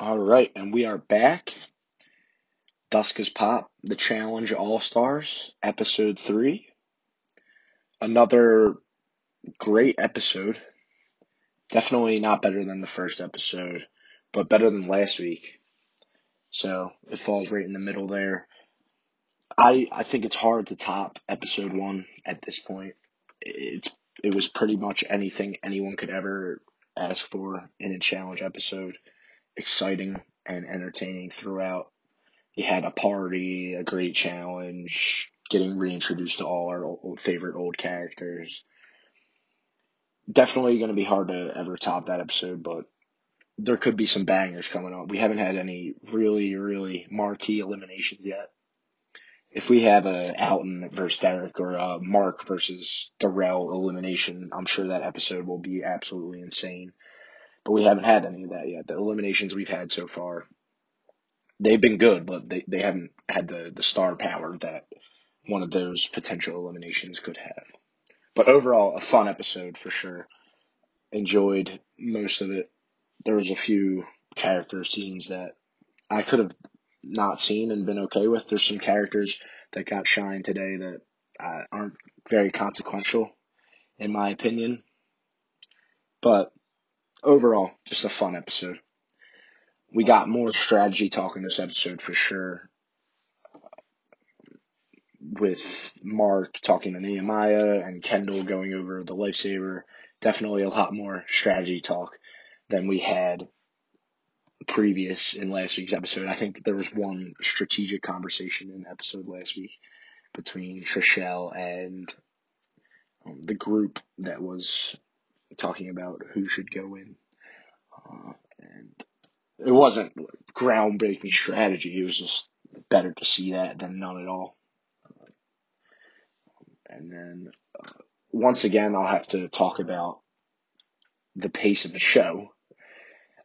All right, and we are back. Duska's Pop, The Challenge All-Stars, Episode 3. Another great episode. Definitely not better than the first episode, but better than last week. So it falls right in the middle there. I think it's hard to top Episode 1 at this point. It was pretty much anything anyone could ever ask for in a challenge episode. Exciting and entertaining throughout. You had a party, a great challenge, getting reintroduced to all our favorite old characters. Definitely going to be hard to ever top that episode, but there could be some bangers coming up. We haven't had any really, really marquee eliminations yet. If we have a Alton versus Derek or a Mark versus Darrell elimination, I'm sure that episode will be absolutely insane. But we haven't had any of that yet. The eliminations we've had so far, they've been good, but they haven't had the star power that one of those potential eliminations could have. But overall, a fun episode for sure. Enjoyed most of it. There was a few character scenes that I could have not seen and been okay with. There's some characters that got shine today that aren't very consequential, in my opinion. But overall, just a fun episode. We got more strategy talk in this episode for sure, with Mark talking to Nehemiah and Kendall going over the lifesaver. Definitely a lot more strategy talk than we had previous in last week's episode. I think there was one strategic conversation in the episode last week between Trishelle and the group that was talking about who should go in. And it wasn't groundbreaking strategy. It was just better to see that than none at all. And then, once again, I'll have to talk about the pace of the show.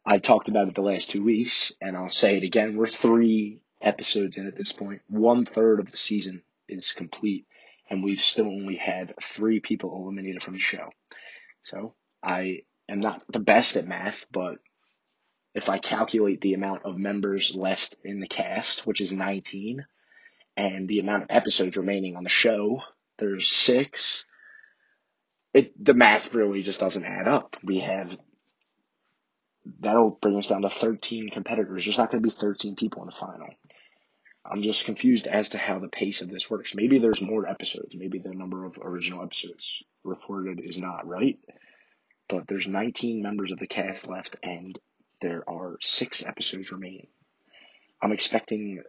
I talked about it the last 2 weeks, and I'll say it again. We're 3 episodes in at this point. 1/3 of the season is complete, and we've still only had 3 people eliminated from the show. So I am not the best at math, but if I calculate the amount of members left in the cast, which is 19, and the amount of episodes remaining on the show, there's 6. The math really just doesn't add up. That'll bring us down to 13 competitors. There's not going to be 13 people in the final. I'm just confused as to how the pace of this works. Maybe there's more episodes. Maybe the number of original episodes reported is not right. But there's 19 members of the cast left, and there are 6 episodes remaining. I'm expecting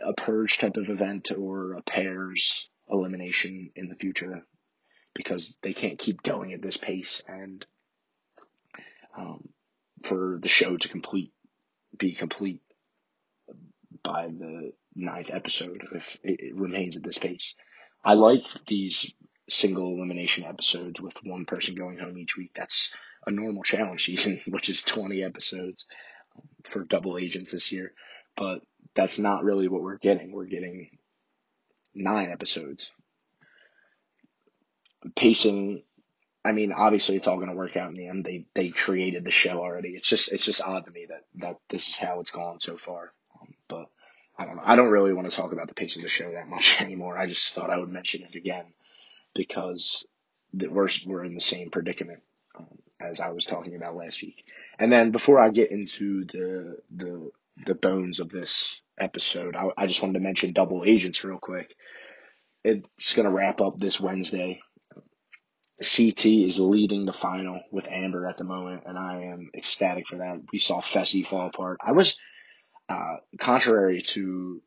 a purge type of event or a pairs elimination in the future, because they can't keep going at this pace and for the show to be complete by the 9th episode if it remains at this pace. I like these single elimination episodes with one person going home each week. That's a normal challenge season, which is 20 episodes for Double Agents this year, but that's not really what we're getting. We're getting 9 episodes. Pacing, I mean, obviously it's all going to work out in the end. They created the show already. It's just odd to me that this is how it's gone so far. But I don't know. I don't really want to talk about the pace of the show that much anymore. I just thought I would mention it again because we're in the same predicament as I was talking about last week. And then before I get into the bones of this episode, I just wanted to mention Double Agents real quick. It's going to wrap up this Wednesday. CT is leading the final with Amber at the moment, and I am ecstatic for that. We saw Fessy fall apart. I was, contrary to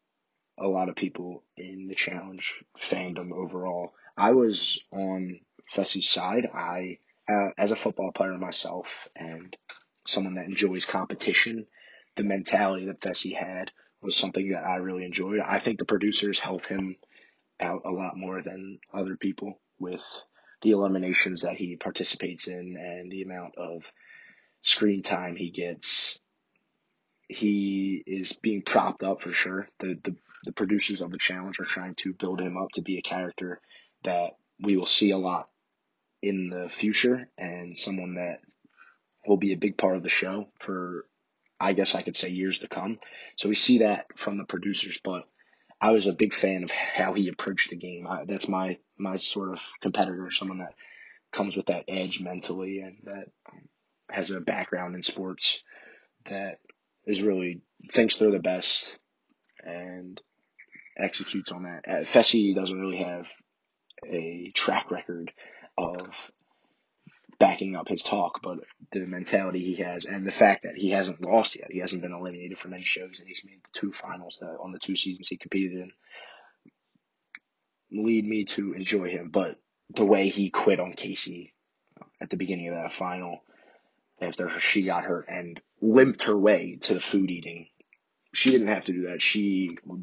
a lot of people in the challenge fandom overall, I was on Fessy's side. I as a football player myself and someone that enjoys competition, the mentality that Fessy had was something that I really enjoyed. I think the producers help him out a lot more than other people with the eliminations that he participates in and the amount of screen time he gets. He is being propped up for sure. The producers of the challenge are trying to build him up to be a character that we will see a lot in the future and someone that will be a big part of the show for I guess I could say years to come. So we see that from the producers, but I was a big fan of how he approached the game. That's my sort of competitor, someone that comes with that edge mentally and that has a background in sports, that is really thinks they're the best and executes on that. Fessy doesn't really have a track record of backing up his talk, but the mentality he has and the fact that he hasn't lost yet, he hasn't been eliminated from any shows, and he's made the two finals that on the two seasons he competed in, lead me to enjoy him. But the way he quit on Casey at the beginning of that final after she got hurt and limped her way to the food eating, she didn't have to do that.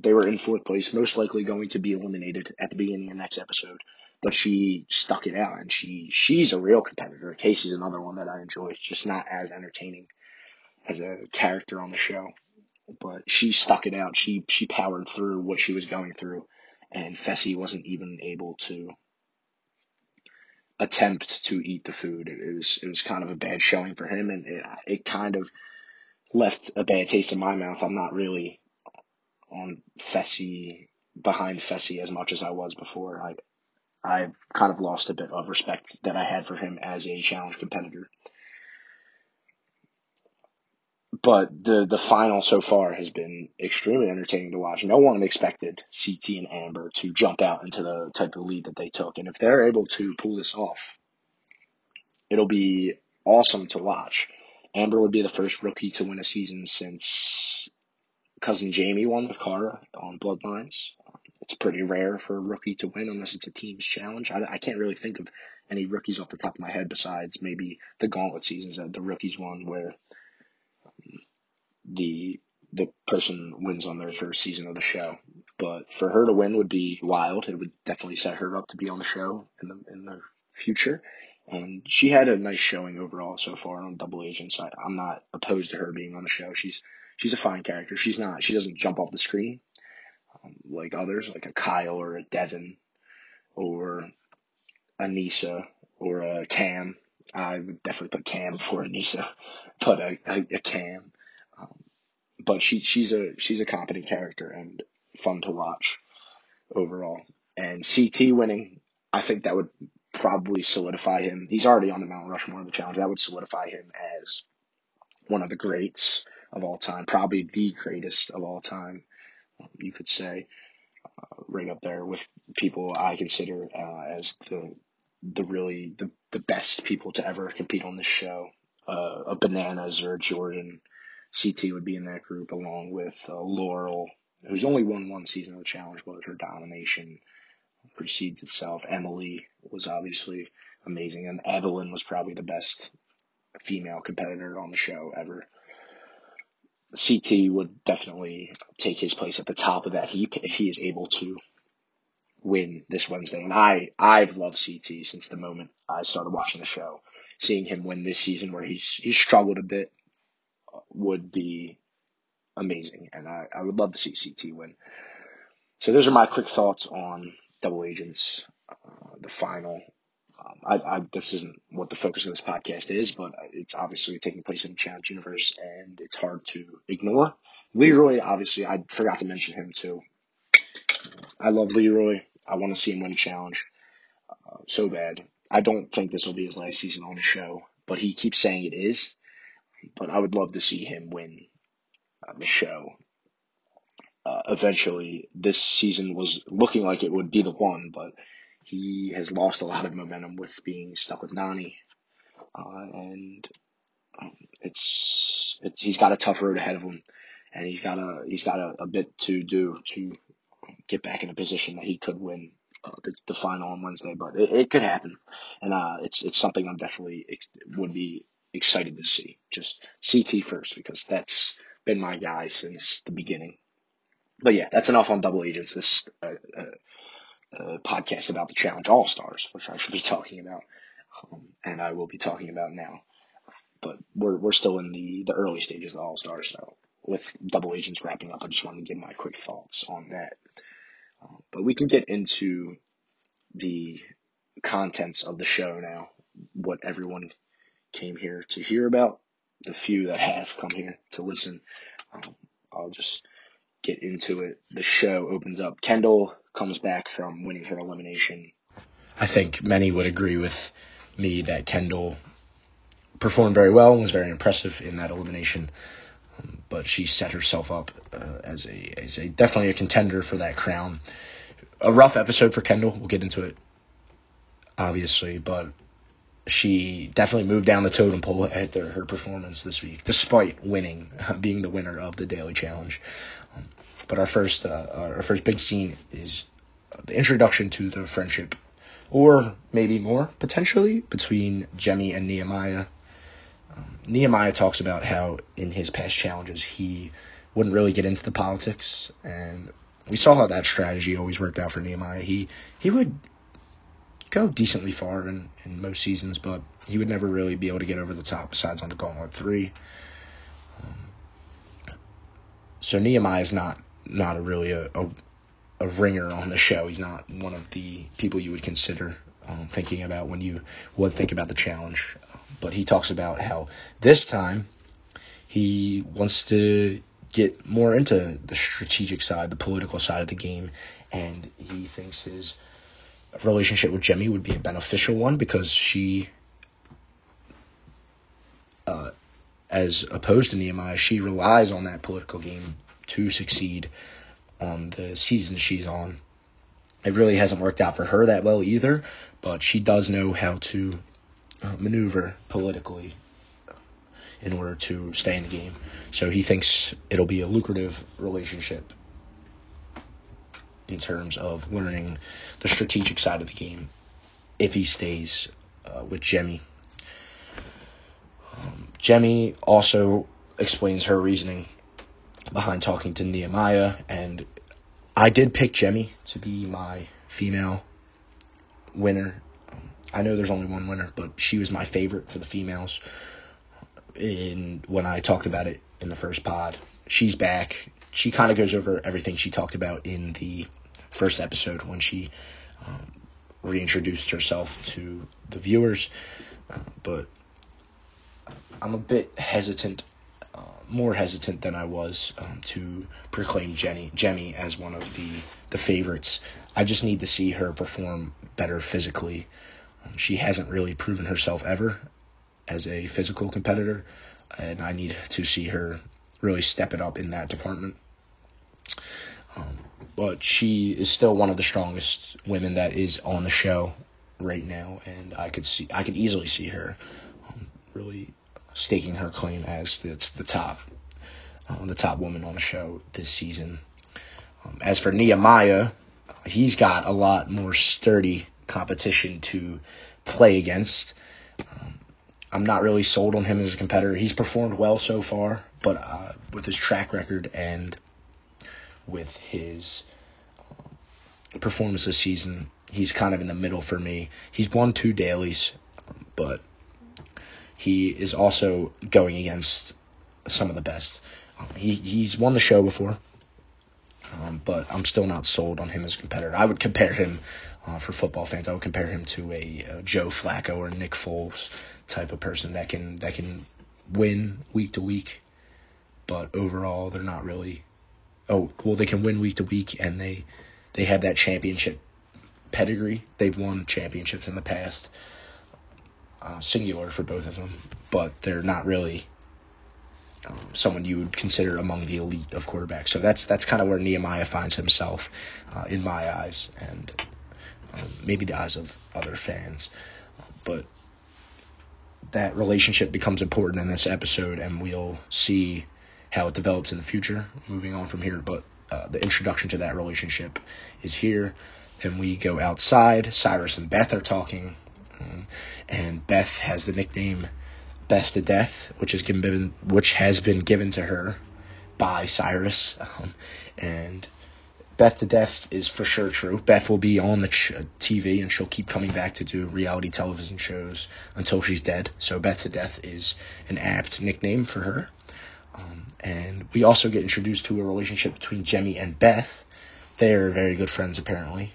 They were in fourth place, most likely going to be eliminated at the beginning of the next episode. But she stuck it out, and she's a real competitor. Casey's another one that I enjoy. It's just not as entertaining as a character on the show. But she stuck it out. She powered through what she was going through, and Fessy wasn't even able to attempt to eat the food. It was kind of a bad showing for him, and it kind of left a bad taste in my mouth. I'm not really behind Fessy as much as I was before. I've kind of lost a bit of respect that I had for him as a challenge competitor. But the final so far has been extremely entertaining to watch. No one expected CT and Amber to jump out into the type of lead that they took. And if they're able to pull this off, it'll be awesome to watch. Amber would be the first rookie to win a season since Cousin Jamie won with Cara on Bloodlines. It's pretty rare for a rookie to win unless it's a team's challenge. I can't really think of any rookies off the top of my head besides maybe the gauntlet seasons, the rookies one where the person wins on their first season of the show. But for her to win would be wild. It would definitely set her up to be on the show in the future. And she had a nice showing overall so far on Double Agents. I'm not opposed to her being on the show. She's a fine character. She doesn't jump off the screen like others, like a Kyle or a Devin or a Nisa or a Cam. I would definitely put Cam before Nisa, but a Cam. But she's a competent character and fun to watch overall. And CT winning, I think that would probably solidify him. He's already on the Mount Rushmore of the challenge. That would solidify him as one of the greats of all time, probably the greatest of all time. You could say right up there with people I consider as the best people to ever compete on this show. A Bananas or a Jordan, CT would be in that group, along with Laurel, who's only won one season of the challenge, but her domination precedes itself. Emily was obviously amazing, and Evelyn was probably the best female competitor on the show ever. CT would definitely take his place at the top of that heap if he is able to win this Wednesday. And I've loved CT since the moment I started watching the show. Seeing him win this season where he struggled a bit would be amazing. And I would love to see CT win. So those are my quick thoughts on Double Agents, the final. This isn't what the focus of this podcast is, but it's obviously taking place in the challenge universe, and it's hard to ignore. Leroy, obviously, I forgot to mention him, too. I love Leroy. I want to see him win a challenge so bad. I don't think this will be his last season on the show, but he keeps saying it is. But I would love to see him win the show eventually. This season was looking like it would be the one, but he has lost a lot of momentum with being stuck with Nani, and he's got a tough road ahead of him, and he's got a bit to do to get back in a position that he could win the final on Wednesday. But it could happen, and it's something I'm definitely would be excited to see. Just CT first, because that's been my guy since the beginning. But yeah, that's enough on Double Agents. This podcast about the Challenge All-Stars, which I should be talking about, and I will be talking about now. But we're still in the early stages of the All-Stars, so with Double Agents wrapping up, I just wanted to give my quick thoughts on that. But we can get into the contents of the show now, what everyone came here to hear about, the few that have come here to listen. I'll just get into it. The show opens up. Kendall comes back from winning her elimination. I think many would agree with me that Kendall performed very well and was very impressive in that elimination. But she set herself up as a definitely a contender for that crown. A rough episode for Kendall. We'll get into it, obviously, but she definitely moved down the totem pole at her performance this week, despite winning, being the winner of the Daily Challenge. But our first big scene is the introduction to the friendship, or maybe more potentially, between Jemmy and Nehemiah. Nehemiah talks about how in his past challenges he wouldn't really get into the politics, and we saw how that strategy always worked out for Nehemiah. He would go decently far in most seasons, but he would never really be able to get over the top besides on the Gauntlet 3. So Nehemiah is not really a ringer on the show. He's not one of the people you would consider thinking about when you would think about the challenge. But he talks about how this time he wants to get more into the strategic side, the political side of the game, and he thinks his relationship with Jemmy would be a beneficial one because she, as opposed to Nehemiah, she relies on that political game to succeed on the season she's on. It really hasn't worked out for her that well either, but she does know how to maneuver politically in order to stay in the game. So he thinks it'll be a lucrative relationship in terms of learning the strategic side of the game if he stays with Jemmy. Jemmy also explains her reasoning behind talking to Nehemiah, and I did pick Jemmy to be my female winner. I know there's only one winner, but she was my favorite for the females. When I talked about it in the first pod, she's back. She kind of goes over everything she talked about in the first episode when she reintroduced herself to the viewers. But I'm a bit hesitant, more hesitant than I was to proclaim Jemmy as one of the favorites. I just need to see her perform better physically. She hasn't really proven herself ever as a physical competitor, and I need to see her really step it up in that department. But she is still one of the strongest women that is on the show right now, and I could easily see her really staking her claim as the top woman on the show this season. As for Nehemiah, he's got a lot more sturdy competition to play against. I'm not really sold on him as a competitor. He's performed well so far, but with his track record and with his performance this season, he's kind of in the middle for me. He's won 2 dailies, but he is also going against some of the best. He's won the show before, but I'm still not sold on him as a competitor. I would compare him, for football fans, I would compare him to a Joe Flacco or Nick Foles type of person that can win week to week, but overall they're not really. Oh well, they can win week to week, and they have that championship pedigree. They've won championships in the past, singular for both of them, but they're not really someone you would consider among the elite of quarterbacks. So that's kind of where Nehemiah finds himself, in my eyes, and maybe the eyes of other fans. But that relationship becomes important in this episode, and we'll see how it develops in the future, moving on from here. But the introduction to that relationship is here. Then we go outside. Cyrus and Beth are talking, and Beth has the nickname Beth to Death, which has been given to her by Cyrus, and Beth to Death is for sure true. Beth will be on the TV, and she'll keep coming back to do reality television shows until she's dead. So Beth to Death is an apt nickname for her. And we also get introduced to a relationship between Jemmy and Beth. They are very good friends, apparently,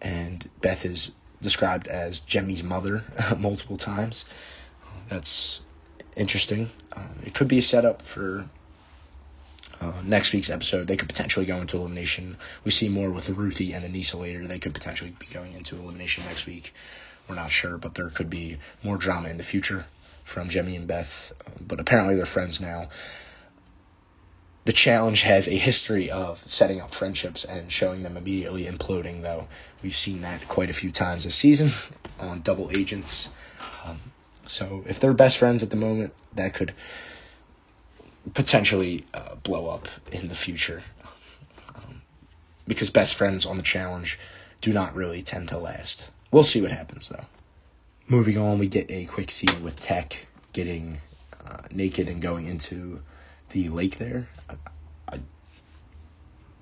and Beth is described as Jemmy's mother multiple times. That's interesting. It could be a setup for next week's episode. They could potentially go into elimination. We see more with Ruthie and Anissa later. They could potentially be going into elimination next week. We're not sure, but there could be more drama in the future from Jemmy and Beth. But apparently they're friends now. The Challenge has a history of setting up friendships and showing them immediately imploding, though. We've seen that quite a few times this season on Double Agents. So if they're best friends at the moment, that could potentially blow up in the future. Because best friends on The Challenge do not really tend to last. We'll see what happens, though. Moving on, we get a quick scene with Tech getting naked and going into the lake there. I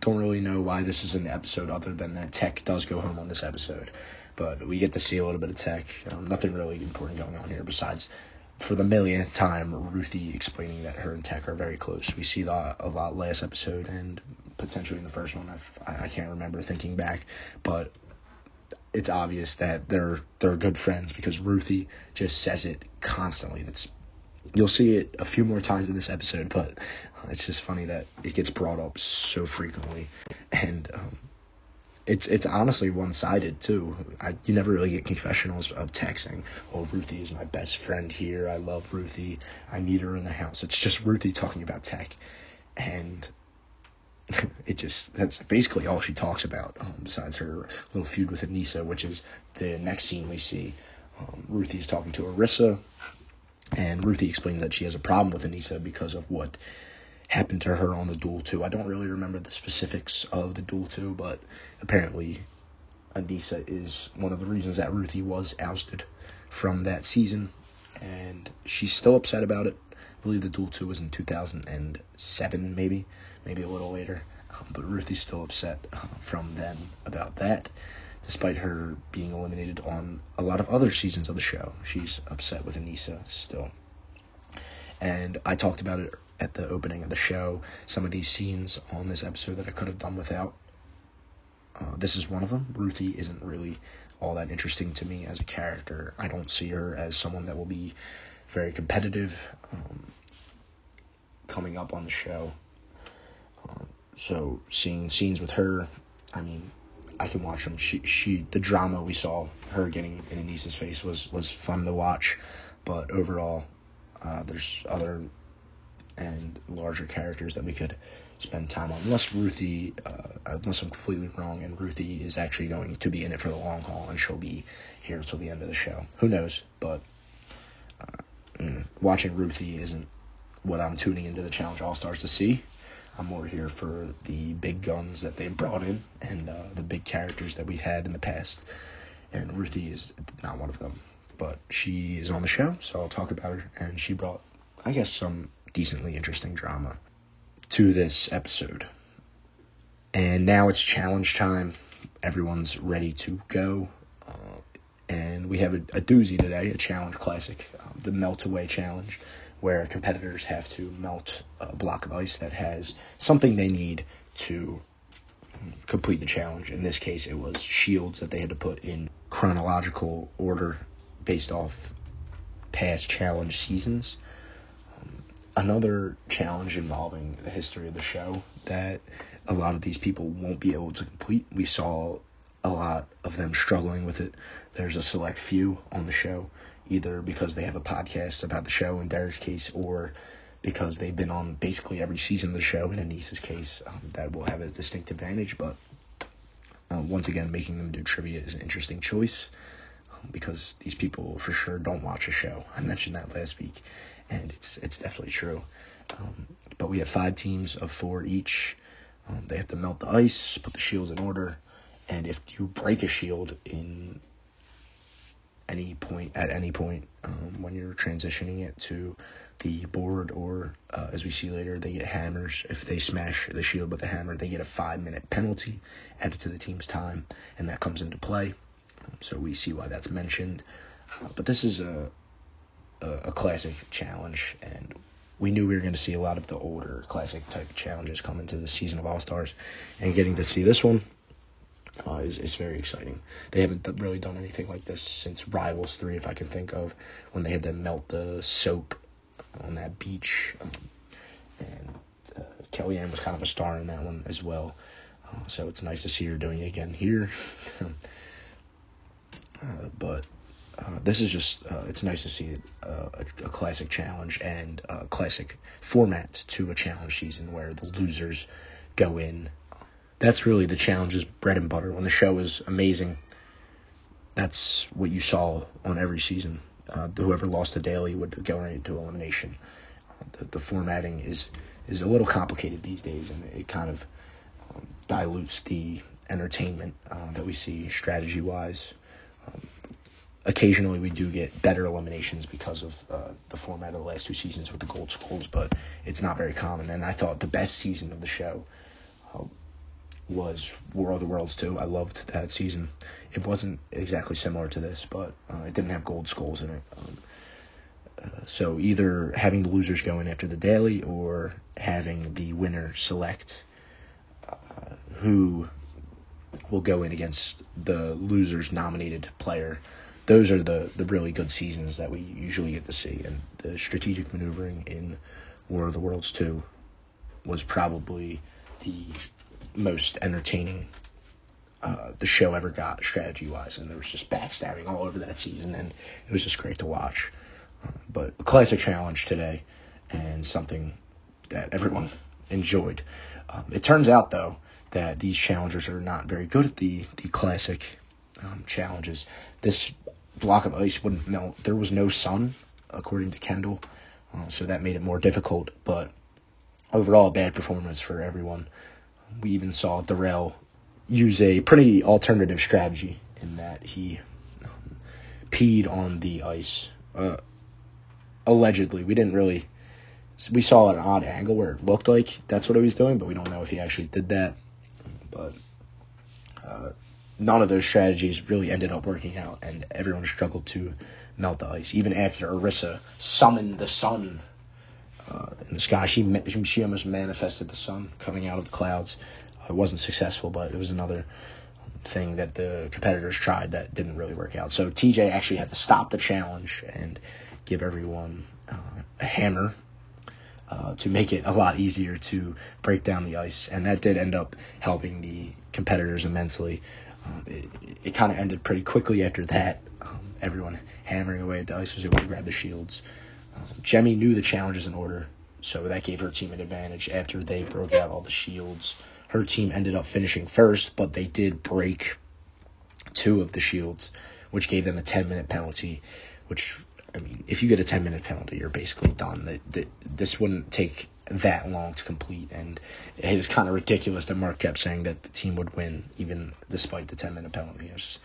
don't really know why this is in the episode other than that Tech does go home on this episode. But we get to see a little bit of Tech. Nothing really important going on here besides, for the millionth time, Ruthie explaining that her and Tech are very close. We see that a lot last episode and potentially in the first one. I can't remember thinking back. But it's obvious that they're good friends because Ruthie just says it constantly. You'll see it a few more times in this episode, but it's just funny that it gets brought up so frequently. And it's honestly one-sided, too. You never really get confessionals of texting, oh, Ruthie is my best friend here, I love Ruthie, I need her in the house. It's just Ruthie talking about Tech. And that's basically all she talks about, besides her little feud with Anissa, which is the next scene we see. Ruthie's talking to Arissa. And Ruthie explains that she has a problem with Anissa because of what happened to her on the Duel 2. I don't really remember the specifics of the Duel 2, but apparently Anissa is one of the reasons that Ruthie was ousted from that season. And she's still upset about it. I believe the Duel 2 was in 2007, maybe a little later. But Ruthie's still upset from then about that. Despite her being eliminated on a lot of other seasons of the show, she's upset with Anissa still. And I talked about it at the opening of the show, some of these scenes on this episode that I could have done without. This is one of them. Ruthie isn't really all that interesting to me as a character. I don't see her as someone that will be very competitive coming up on the show. So seeing scenes with her, I mean, I can watch them. The drama we saw her getting in Anissa's face was fun to watch, but overall, there's other and larger characters that we could spend time on. Unless I'm completely wrong, and Ruthie is actually going to be in it for the long haul, and she'll be here till the end of the show. Who knows? But watching Ruthie isn't what I'm tuning into the Challenge All-Stars to see. I'm more here for the big guns that they brought in and the big characters that we've had in the past. And Ruthie is not one of them, but she is on the show, so I'll talk about her. And she brought, I guess, some decently interesting drama to this episode. And now it's challenge time. Everyone's ready to go. And we have a doozy today, a challenge classic, the Melt Away Challenge, where competitors have to melt a block of ice that has something they need to complete the challenge. In this case, it was shields that they had to put in chronological order based off past challenge seasons. Another challenge involving the history of the show that a lot of these people won't be able to complete. We saw a lot of them struggling with it. There's a select few on the show, either because they have a podcast about the show in Derek's case, or because they've been on basically every season of the show in Anissa's case. That will have a distinct advantage, but once again, making them do trivia is an interesting choice because these people for sure don't watch a show. I mentioned that last week, and it's definitely true. But we have 5 teams of 4 each. They have to melt the ice, put the shields in order, and if you break a shield in any point when you're transitioning it to the board, or as we see later, they get hammers. If they smash the shield with a hammer, they get a 5-minute penalty added to the team's time, and that comes into play. So we see why that's mentioned. But this is a classic challenge, and we knew we were going to see a lot of the older classic type challenges come into the season of All-Stars, and getting to see this one is very exciting. They haven't really done anything like this since Rivals 3, if I can think of, when they had to melt the soap on that beach. And Kellyanne was kind of a star in that one as well. So it's nice to see her doing it again here. But this is just, it's nice to see a classic challenge and a classic format to a challenge season where the losers go in. That's really the challenge's bread and butter. When the show is amazing, that's what you saw on every season. Whoever lost the daily would go right into elimination. The formatting is a little complicated these days, and it kind of dilutes the entertainment that we see strategy-wise. Occasionally we do get better eliminations because of the format of the last two seasons with the gold schools, but it's not very common. And I thought the best season of the show was War of the Worlds 2. I loved that season. It wasn't exactly similar to this, but it didn't have gold skulls in it. So either having the losers go in after the daily or having the winner select who will go in against the loser's nominated player. Those are the really good seasons that we usually get to see, and the strategic maneuvering in War of the Worlds 2 was probably the most entertaining the show ever got strategy-wise, and there was just backstabbing all over that season, and it was just great to watch. But a classic challenge today, and something that everyone enjoyed. It turns out, though, that these challengers are not very good at the classic challenges. This block of ice wouldn't melt. There was no sun, according to Kendall, so that made it more difficult. But overall, bad performance for everyone. We even saw Darrell use a pretty alternative strategy in that he peed on the ice. Allegedly, we saw an odd angle where it looked like that's what he was doing, but we don't know if he actually did that. But none of those strategies really ended up working out, and everyone struggled to melt the ice. Even after Orisa summoned the sun in the sky, she almost manifested the sun coming out of the clouds. It wasn't successful, but it was another thing that the competitors tried that didn't really work out. So TJ actually had to stop the challenge and give everyone a hammer to make it a lot easier to break down the ice, and that did end up helping the competitors immensely. It kind of ended pretty quickly after that. Everyone hammering away at the ice was able to grab the shields. Jemmy knew the challenge was in order, so that gave her team an advantage after they broke out all the shields. Her team ended up finishing first, but they did break two of the shields, which gave them a 10-minute penalty, which, I mean, if you get a 10-minute penalty, you're basically done. This wouldn't take that long to complete, and it was kind of ridiculous that Mark kept saying that the team would win, even despite the 10-minute penalty. It was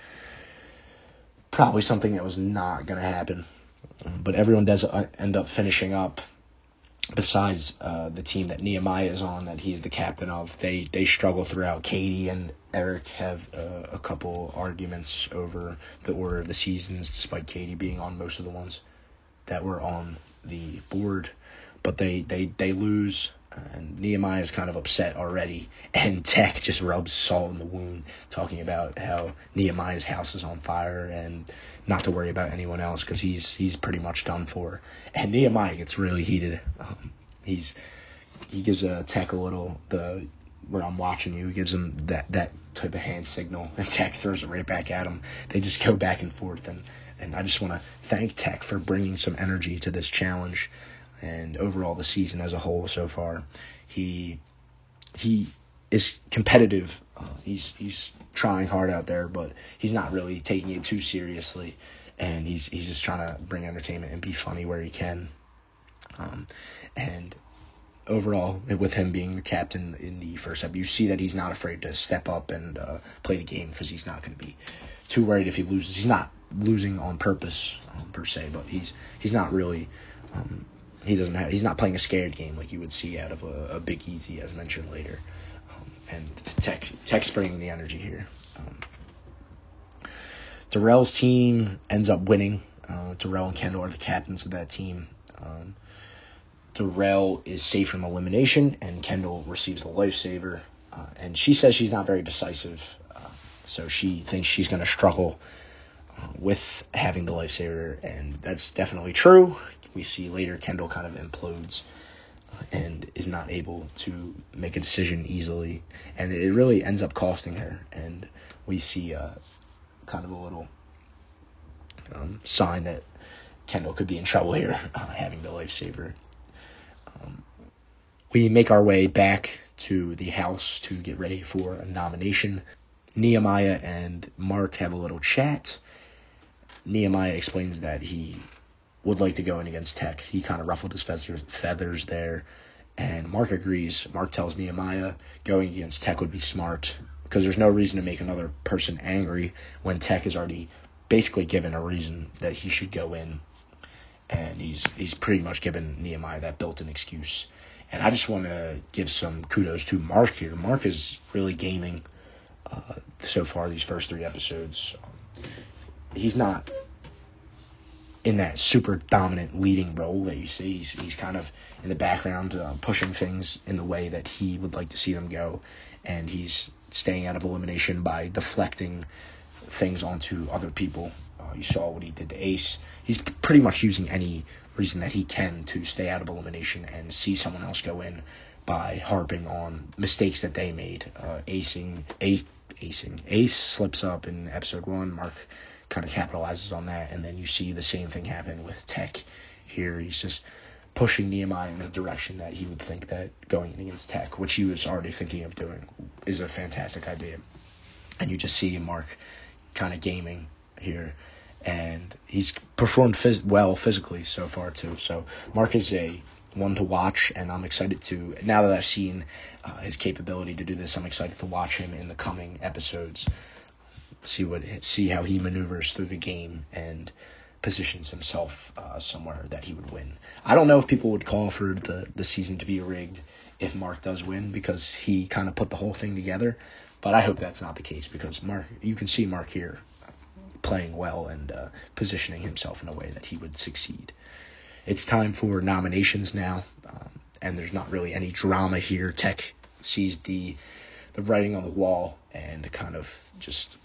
probably something that was not going to happen. But everyone does end up finishing up, besides the team that Nehemiah is on, that he's the captain of. They struggle throughout. Katie and Eric have a couple arguments over the order of the seasons, despite Katie being on most of the ones that were on the board. But they lose, and Nehemiah is kind of upset already, and Tech just rubs salt in the wound, talking about how Nehemiah's house is on fire and not to worry about anyone else because he's pretty much done for. And Nehemiah gets really heated. He gives Tech a little, where I'm watching you, he gives him that type of hand signal, and Tech throws it right back at him. They just go back and forth, and I just want to thank Tech for bringing some energy to this challenge and overall the season as a whole so far. He is competitive. He's trying hard out there, but he's not really taking it too seriously, and he's just trying to bring entertainment and be funny where he can. And overall, with him being the captain in the first step, you see that he's not afraid to step up and play the game, because he's not going to be too worried if he loses. He's not losing on purpose per se, but he's not really. He's not playing a scared game like you would see out of a Big Easy, as mentioned later. And Tech's bringing the energy here. Darrell's team ends up winning. Darrell and Kendall are the captains of that team. Darrell is safe from elimination, and Kendall receives the lifesaver. And she says she's not very decisive, so she thinks she's going to struggle with having the lifesaver, and that's definitely true. we see later, Kendall kind of implodes and is not able to make a decision easily. And it really ends up costing her. And we see kind of a little sign that Kendall could be in trouble here, having the lifesaver. We make our way back to the house to get ready for a nomination. Nehemiah and Mark have a little chat. Nehemiah explains that he would like to go in against Tech. He kind of ruffled his feathers there, and Mark agrees. Mark tells Nehemiah going against Tech would be smart because there's no reason to make another person angry when Tech is already basically given a reason that he should go in, and he's pretty much given Nehemiah that built-in excuse. And I just want to give some kudos to Mark here. Mark is really gaming so far these first three episodes. He's not in that super dominant leading role that you see. He's kind of in the background, pushing things in the way that he would like to see them go. And he's staying out of elimination by deflecting things onto other people. You saw what he did to Ace. He's pretty much using any reason that he can to stay out of elimination and see someone else go in by harping on mistakes that they made. Ace slips up in episode 1. Mark kind of capitalizes on that, and then you see the same thing happen with Tech here. He's just pushing Nehemiah in the direction that he would think that going against Tech, which he was already thinking of doing, is a fantastic idea. And you just see Mark kind of gaming here, and he's performed well physically so far too. So Mark is a one to watch, and I'm excited to, now that I've seen his capability to do this, I'm excited to watch him in the coming episodes, see how he maneuvers through the game and positions himself somewhere that he would win. I don't know if people would call for the season to be rigged if Mark does win, because he kind of put the whole thing together, but I hope that's not the case, because Mark, you can see Mark here playing well and positioning himself in a way that he would succeed. It's time for nominations now, and there's not really any drama here. Tech sees the writing on the wall and kind of just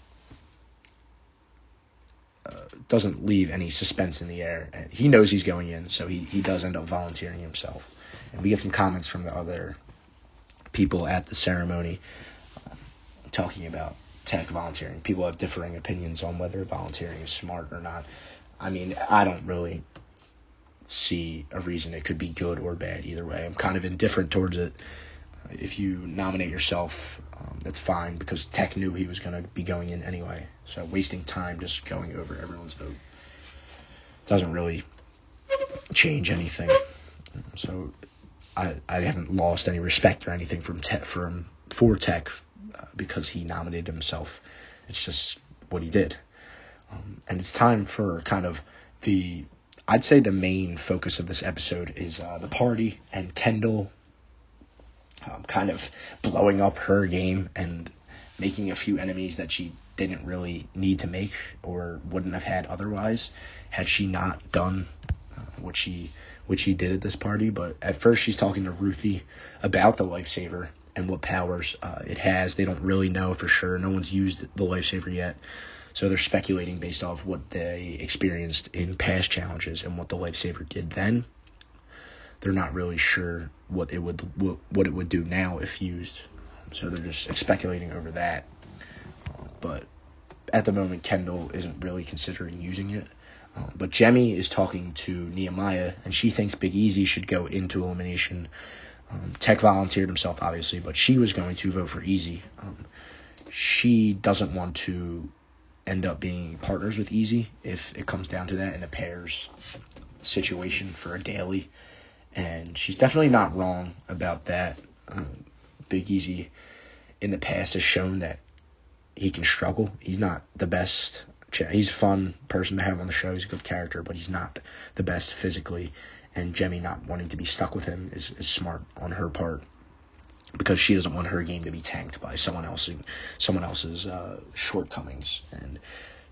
doesn't leave any suspense in the air. And he knows he's going in, so he does end up volunteering himself. And we get some comments from the other people at the ceremony talking about Tech volunteering. People have differing opinions on whether volunteering is smart or not. I mean, I don't really see a reason it could be good or bad either way. I'm kind of indifferent towards it. If you nominate yourself, that's fine, because Tech knew he was going to be going in anyway. So wasting time just going over everyone's vote doesn't really change anything. So I haven't lost any respect or anything for Tech because he nominated himself. It's just what he did. And it's time for kind of I'd say the main focus of this episode is the party and Kendall kind of blowing up her game and making a few enemies that she didn't really need to make or wouldn't have had otherwise had she not done what she did at this party. But at first she's talking to Ruthie about the lifesaver and what powers it has. They don't really know for sure. No one's used the lifesaver yet. So they're speculating based off what they experienced in past challenges and what the lifesaver did then. They're not really sure what it would do now if used. So they're just speculating over that. But at the moment, Kendall isn't really considering using it. But Jemmy is talking to Nehemiah, and she thinks Big Easy should go into elimination. Tech volunteered himself, obviously, but she was going to vote for Easy. She doesn't want to end up being partners with Easy if it comes down to that in a pairs situation for a daily. And she's definitely not wrong about that. Big Easy in the past has shown that he can struggle. He's not the best. He's a fun person to have on the show. He's a good character, but he's not the best physically. And Jemmy not wanting to be stuck with him is smart on her part, because she doesn't want her game to be tanked by someone else's shortcomings. And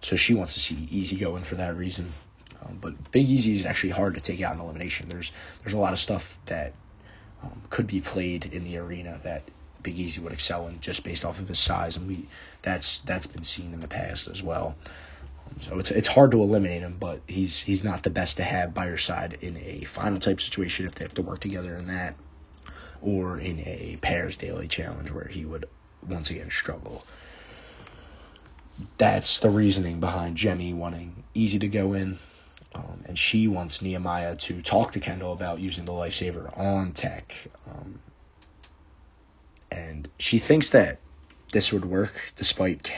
so she wants to see Easy go in for that reason. But Big Easy is actually hard to take out in elimination. There's a lot of stuff that could be played in the arena that Big Easy would excel in just based off of his size, and that's been seen in the past as well. So it's hard to eliminate him, but he's not the best to have by your side in a final type situation if they have to work together in that, or in a pairs daily challenge where he would once again struggle. That's the reasoning behind Jemmy wanting Easy to go in, and she wants Nehemiah to talk to Kendall about using the Lifesaver on Tech, and she thinks that this would work despite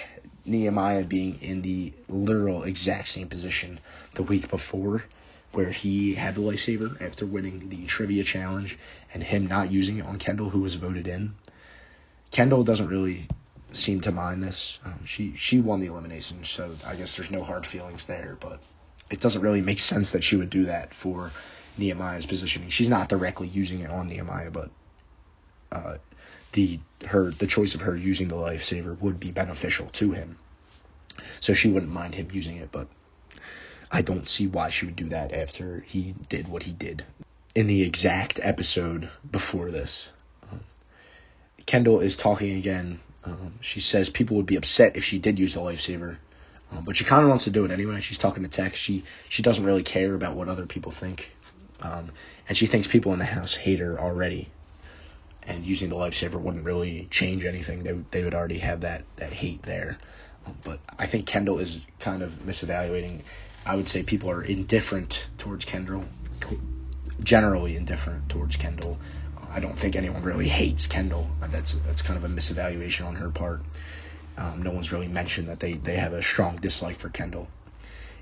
Nehemiah being in the literal exact same position the week before, where he had the Lifesaver after winning the trivia challenge and him not using it on Kendall, who was voted in. Kendall doesn't really seem to mind this. She won the elimination, so I guess there's no hard feelings there, but it doesn't really make sense that she would do that for Nehemiah's positioning. She's not directly using it on Nehemiah, but the choice of her using the Lifesaver would be beneficial to him, so she wouldn't mind him using it, but I don't see why she would do that after he did what he did in the exact episode before this. Kendall is talking again. She says people would be upset if she did use the Lifesaver, but she kind of wants to do it anyway. She's talking to Tech. She doesn't really care about what other people think, and she thinks people in the house hate her already, and using the Lifesaver wouldn't really change anything. They would already have that hate there, but I think Kendall is kind of misevaluating. I would say people are indifferent towards Kendall, generally indifferent towards Kendall. I don't think anyone really hates Kendall. That's kind of a misevaluation on her part. No one's really mentioned that they have a strong dislike for Kendall.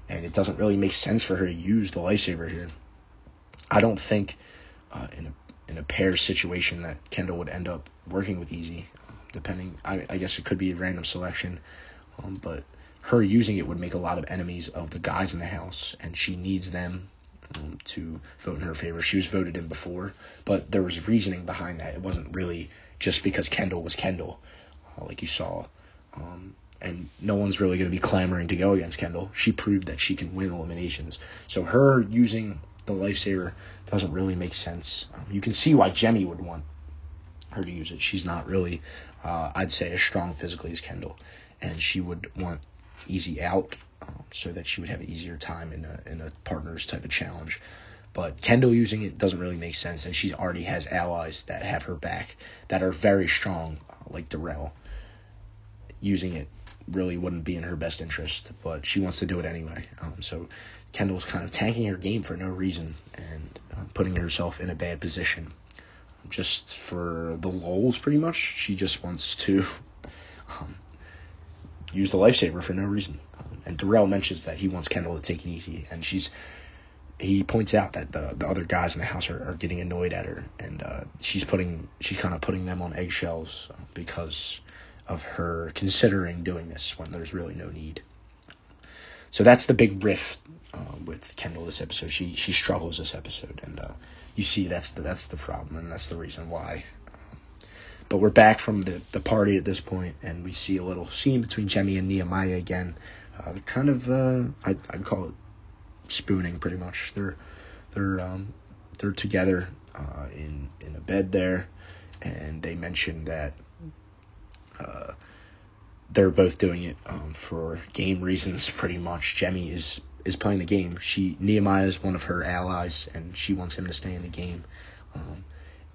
And it doesn't really make sense for her to use the Lifesaver here. I don't think in a pair situation that Kendall would end up working with Easy. Depending, I guess it could be a random selection. But her using it would make a lot of enemies of the guys in the house. And she needs them to vote in her favor. She was voted in before, but there was reasoning behind that. It wasn't really just because Kendall was Kendall, like you saw. And no one's really going to be clamoring to go against Kendall. She proved that she can win eliminations. So her using the Lifesaver doesn't really make sense. You can see why Jemmy would want her to use it. She's not really, I'd say, as strong physically as Kendall. And she would want Easy out, so that she would have an easier time in a partners type of challenge. But Kendall using it doesn't really make sense, and she already has allies that have her back that are very strong, like Darrell. Using it really wouldn't be in her best interest, but she wants to do it anyway. So Kendall's kind of tanking her game for no reason and putting herself in a bad position. Just for the lulz, pretty much. She just wants to use the Lifesaver for no reason. And Darrell mentions that he wants Kendall to take it easy, and he points out that the other guys in the house are getting annoyed at her, and she's kind of putting them on eggshells because of her considering doing this when there's really no need. So that's the big rift with Kendall this episode. She struggles this episode, and you see that's the problem, and that's the reason why. But we're back from the party at this point, and we see a little scene between Jemmy and Nehemiah again. Kind of, I'd call it spooning, pretty much. They're together in a bed there, and they mentioned that they're both doing it for game reasons, pretty much. Jemmy is playing the game. Nehemiah is one of her allies, and she wants him to stay in the game,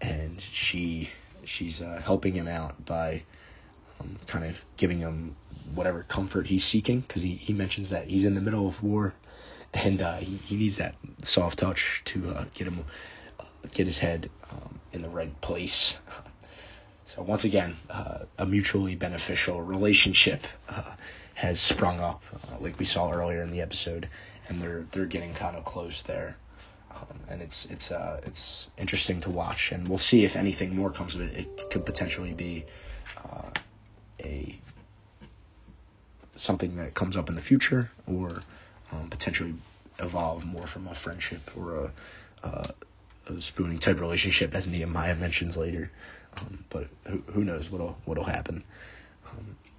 and she's helping him out by kind of giving him whatever comfort he's seeking, because he mentions that he's in the middle of war, and he needs that soft touch to get his head in the right place. So once again, a mutually beneficial relationship has sprung up, like we saw earlier in the episode, and they're getting kind of close there. And it's interesting to watch, and we'll see if anything more comes of it. It could potentially be something that comes up in the future, or potentially evolve more from a friendship or a spooning type relationship, as Nehemiah mentions later. But who knows what'll happen?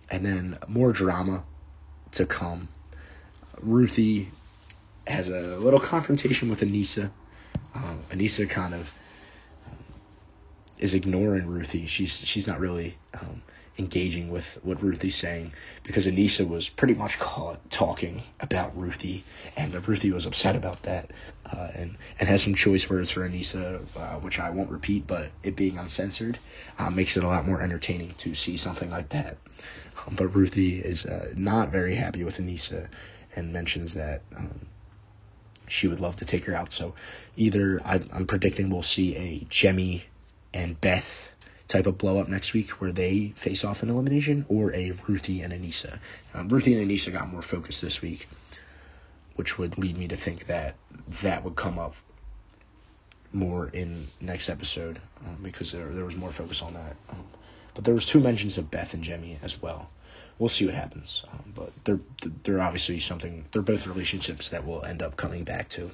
And then more drama to come. Ruthie has a little confrontation with Anissa. Anissa kind of is ignoring Ruthie. She's not really engaging with what Ruthie's saying, because Anissa was pretty much caught talking about Ruthie, and Ruthie was upset about that, and has some choice words for Anissa, which I won't repeat, but it being uncensored makes it a lot more entertaining to see something like that. But Ruthie is not very happy with Anissa and mentions that she would love to take her out. So either I'm predicting we'll see a Jemmy and Beth type of blow-up next week where they face off in elimination, or a Ruthie and Anissa. Ruthie and Anissa got more focus this week, which would lead me to think that that would come up more in next episode, because there was more focus on that. But there was 2 mentions of Beth and Jemmy as well. We'll see what happens, but they're obviously something. They're both relationships that we'll end up coming back to.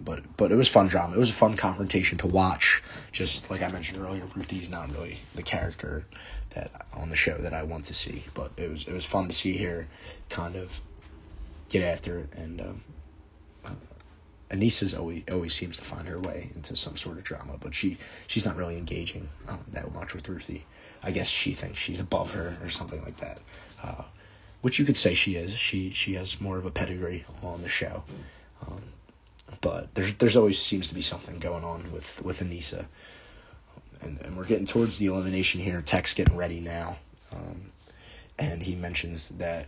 But it was fun drama. It was a fun confrontation to watch. Just like I mentioned earlier, Ruthie's not really the character that on the show that I want to see. But it was fun to see her kind of get after it. And Anissa's always seems to find her way into some sort of drama, but she's not really engaging that much with Ruthie. I guess she thinks she's above her or something like that, which you could say she is. She has more of a pedigree on the show. But there's always seems to be something going on with Anissa. And we're getting towards the elimination here. Tech's getting ready now. And he mentions that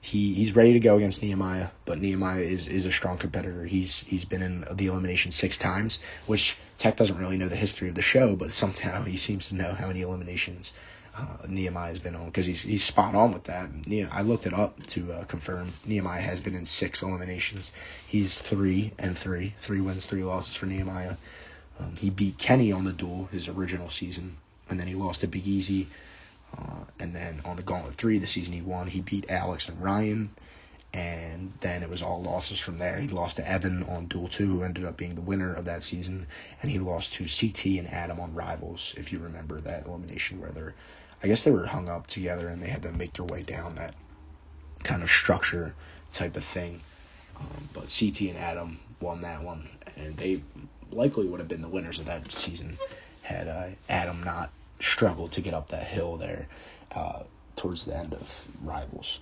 he's ready to go against Nehemiah, but Nehemiah is a strong competitor. He's been in the elimination 6 times, which Tech doesn't really know the history of the show, but somehow he seems to know how many eliminations Nehemiah's been on, because he's spot on with that. I looked it up to confirm. Nehemiah has been in 6 eliminations. He's 3-3, 3 wins, 3 losses for Nehemiah. He beat Kenny on the duel his original season, and then he lost to Big Easy. And then on the Gauntlet 3, the season he won, he beat Alex and Ryan, and then it was all losses from there. He lost to Evan on Duel 2, who ended up being the winner of that season, and he lost to CT and Adam on Rivals, if you remember that elimination where I guess they were hung up together and they had to make their way down that kind of structure type of thing. But CT and Adam won that one, and they likely would have been the winners of that season had Adam not struggled to get up that hill there towards the end of Rivals.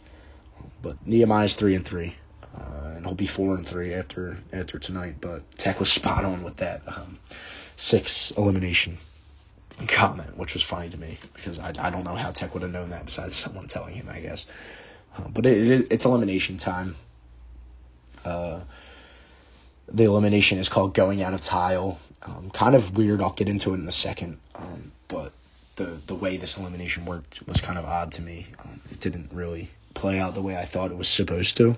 But Nehemiah's 3-3, and he'll be 4-3 after tonight. But Tech was spot on with that 6 elimination comment, which was funny to me, because I don't know how Tech would have known that besides someone telling him, I guess. But it's elimination time. The elimination is called Going Out of Tile. Kind of weird. I'll get into it in a second. But the way this elimination worked was kind of odd to me. It didn't really play out the way I thought it was supposed to.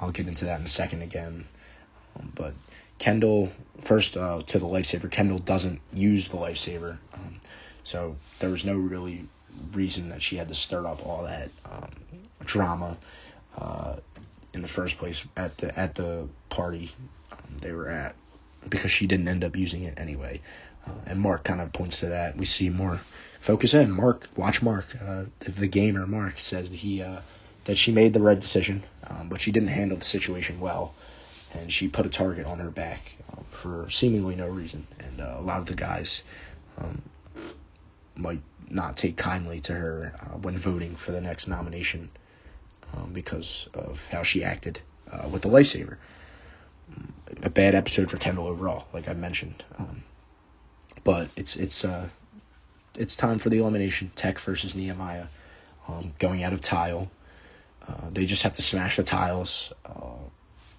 I'll get into that in a second again. But Kendall, first to the lifesaver. Kendall doesn't use the lifesaver. So there was no really reason that she had to stir up all that drama in the first place at the party they were at, because she didn't end up using it anyway. And Mark kind of points to that. We see more focus in. Watch Mark. The gamer Mark says that she made the right decision, but she didn't handle the situation well, and she put a target on her back for seemingly no reason. And a lot of the guys might not take kindly to her when voting for the next nomination because of how she acted with the lifesaver. A bad episode for Kendall overall, like I mentioned. But it's time for the elimination. Tech versus Nehemiah, going out of tile. They just have to smash the tiles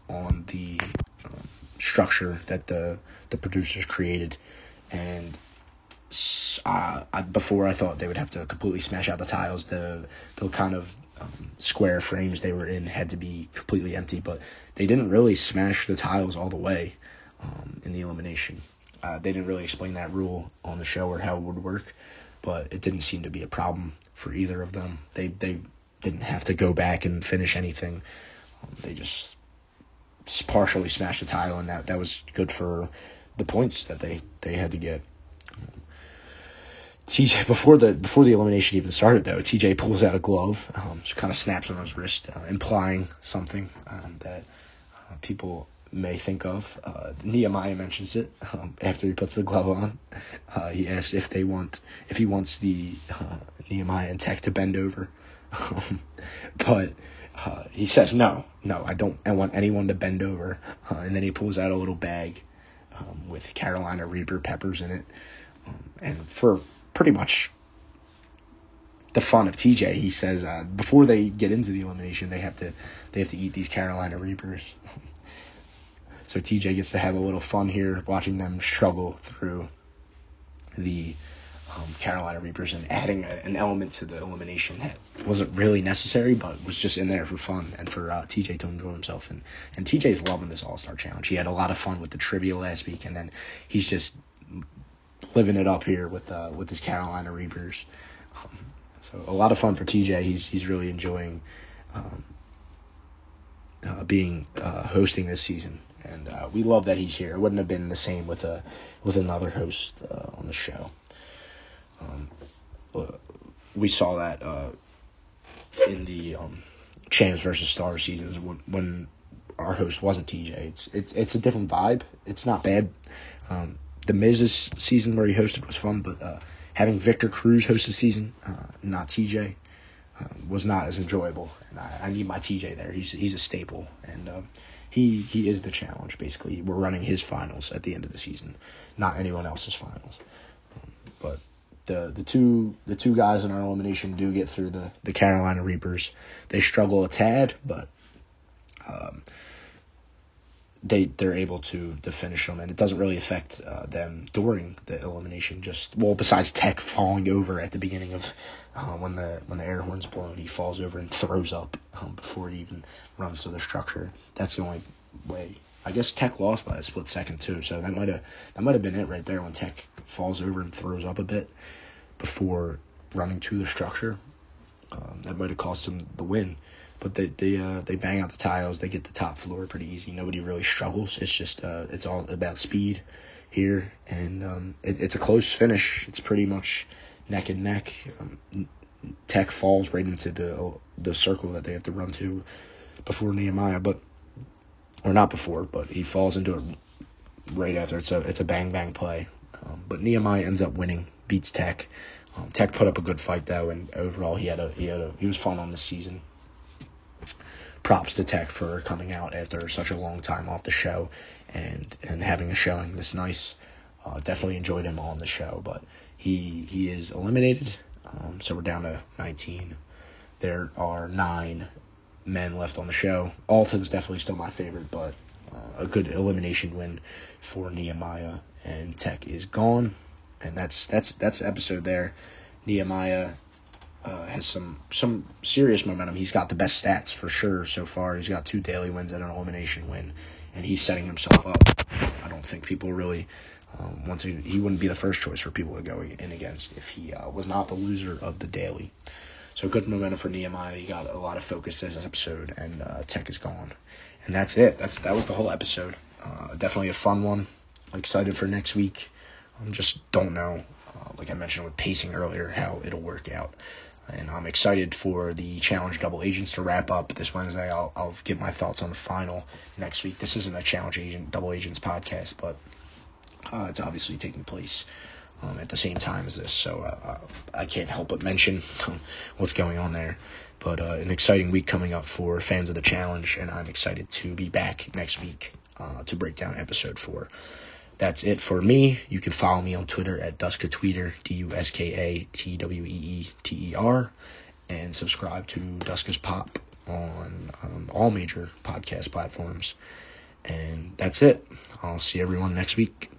on the structure that the producers created. And before I thought they would have to completely smash out the tiles. The kind of square frames they were in had to be completely empty, but they didn't really smash the tiles all the way in the elimination. They didn't really explain that rule on the show or how it would work, but it didn't seem to be a problem for either of them. They didn't have to go back and finish anything. They just partially smashed the tile, and that was good for the points that they had to get. TJ, before the elimination even started, though, TJ pulls out a glove, just kind of snaps on his wrist, implying something that people may think of. Nehemiah mentions it after he puts the glove on. He asks if he wants the Nehemiah and Tech to bend over, but he says no, I don't. I want anyone to bend over. And then he pulls out a little bag with Carolina Reaper peppers in it, and for pretty much the fun of TJ, he says before they get into the elimination, they have to eat these Carolina Reapers. So TJ gets to have a little fun here, watching them struggle through the Carolina Reapers and adding an element to the elimination that wasn't really necessary, but was just in there for fun and for TJ to enjoy himself. And TJ's loving this All-Star Challenge. He had a lot of fun with the trivia last week, and then he's just living it up here with his Carolina Reapers. So a lot of fun for TJ. He's really enjoying hosting this season, and we love that he's here. It wouldn't have been the same with another host on the show. We saw that in the Champs versus Stars seasons when our host wasn't TJ. It's a different vibe. It's not bad. The Miz's season where he hosted was fun, but having Victor Cruz host the season, not TJ, was not as enjoyable. And I need my TJ there. He's a staple, and he is the challenge. Basically, we're running his finals at the end of the season, not anyone else's finals. But the two guys in our elimination do get through the Carolina Reapers. They struggle a tad, but they're able to finish them, and it doesn't really affect them during the elimination. Besides Tech falling over at the beginning of when the air horn's blown, he falls over and throws up before he even runs to the structure. That's the only way. I guess Tech lost by a split second too, so that might have been it right there when Tech falls over and throws up a bit before running to the structure. That might have cost him the win. But they bang out the tiles. They get the top floor pretty easy. Nobody really struggles. It's just it's all about speed here, and it's a close finish. It's pretty much neck and neck. Tech falls right into the circle that they have to run to before Nehemiah, but he falls into it right after. It's a bang bang play. But Nehemiah ends up winning, beats Tech. Tech put up a good fight though, and overall he was fun on this season. Props to Tech for coming out after such a long time off the show and having a showing this nice. Definitely enjoyed him on the show, but he is eliminated, so we're down to 19. There are 9 men left on the show. Alton's definitely still my favorite, but a good elimination win for Nehemiah, and Tech is gone, and that's the episode there. Nehemiah has some serious momentum. He's got the best stats for sure so far. He's got 2 daily wins and an elimination win, and he's setting himself up. I don't think people really want to. He wouldn't be the first choice for people to go in against if he was not the loser of the daily. So good momentum for Nehemiah. He got a lot of focus this episode, and Tech is gone, and that's it. That was the whole episode. Definitely a fun one. I'm excited for next week. I just don't know. Like I mentioned with pacing earlier, how it'll work out. And I'm excited for the Challenge Double Agents to wrap up this Wednesday. I'll give my thoughts on the final next week. This isn't a Challenge Double Agents podcast, but it's obviously taking place at the same time as this. So I can't help but mention what's going on there. But an exciting week coming up for fans of the Challenge, and I'm excited to be back next week to break down episode 4. That's it for me. You can follow me on Twitter at DuskaTweeter, DuskaTweeter, and subscribe to Duska's Pop on all major podcast platforms. And that's it. I'll see everyone next week.